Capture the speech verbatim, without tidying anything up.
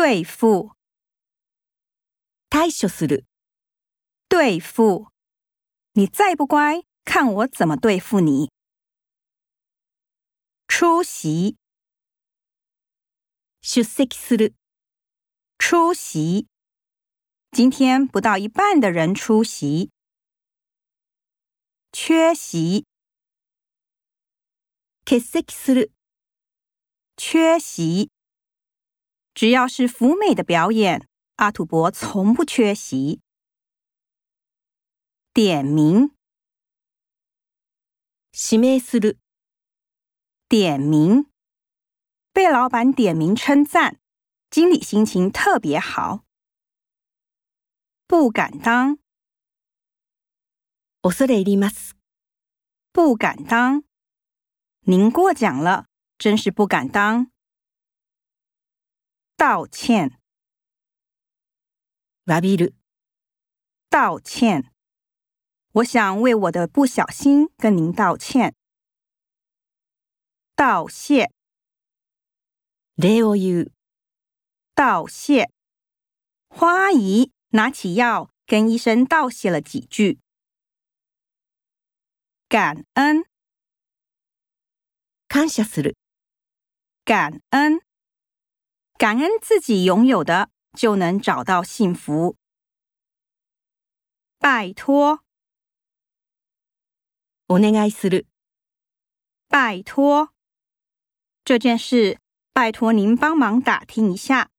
对付、対処する。对付。你再不乖，看我怎么对付你。出席。出席する。出席。今天不到一半的人出席。缺席。欠席する。缺席。只要是服美的表演，阿土伯从不缺席。点名。指名する。点名。被老板点名称赞，经理心情特别好。不敢当。恐れ入ります。不敢当。您过奖了，真是不敢当。道歉。詫びる。道歉。我想为我的不小心跟您道歉。道谢。礼を言う。道谢。花阿姨拿起药跟医生道谢了几句。感恩。感謝する。感恩。感恩自己拥有的，就能找到幸福。拜托。お願いする。拜托。这件事，拜托您帮忙打听一下。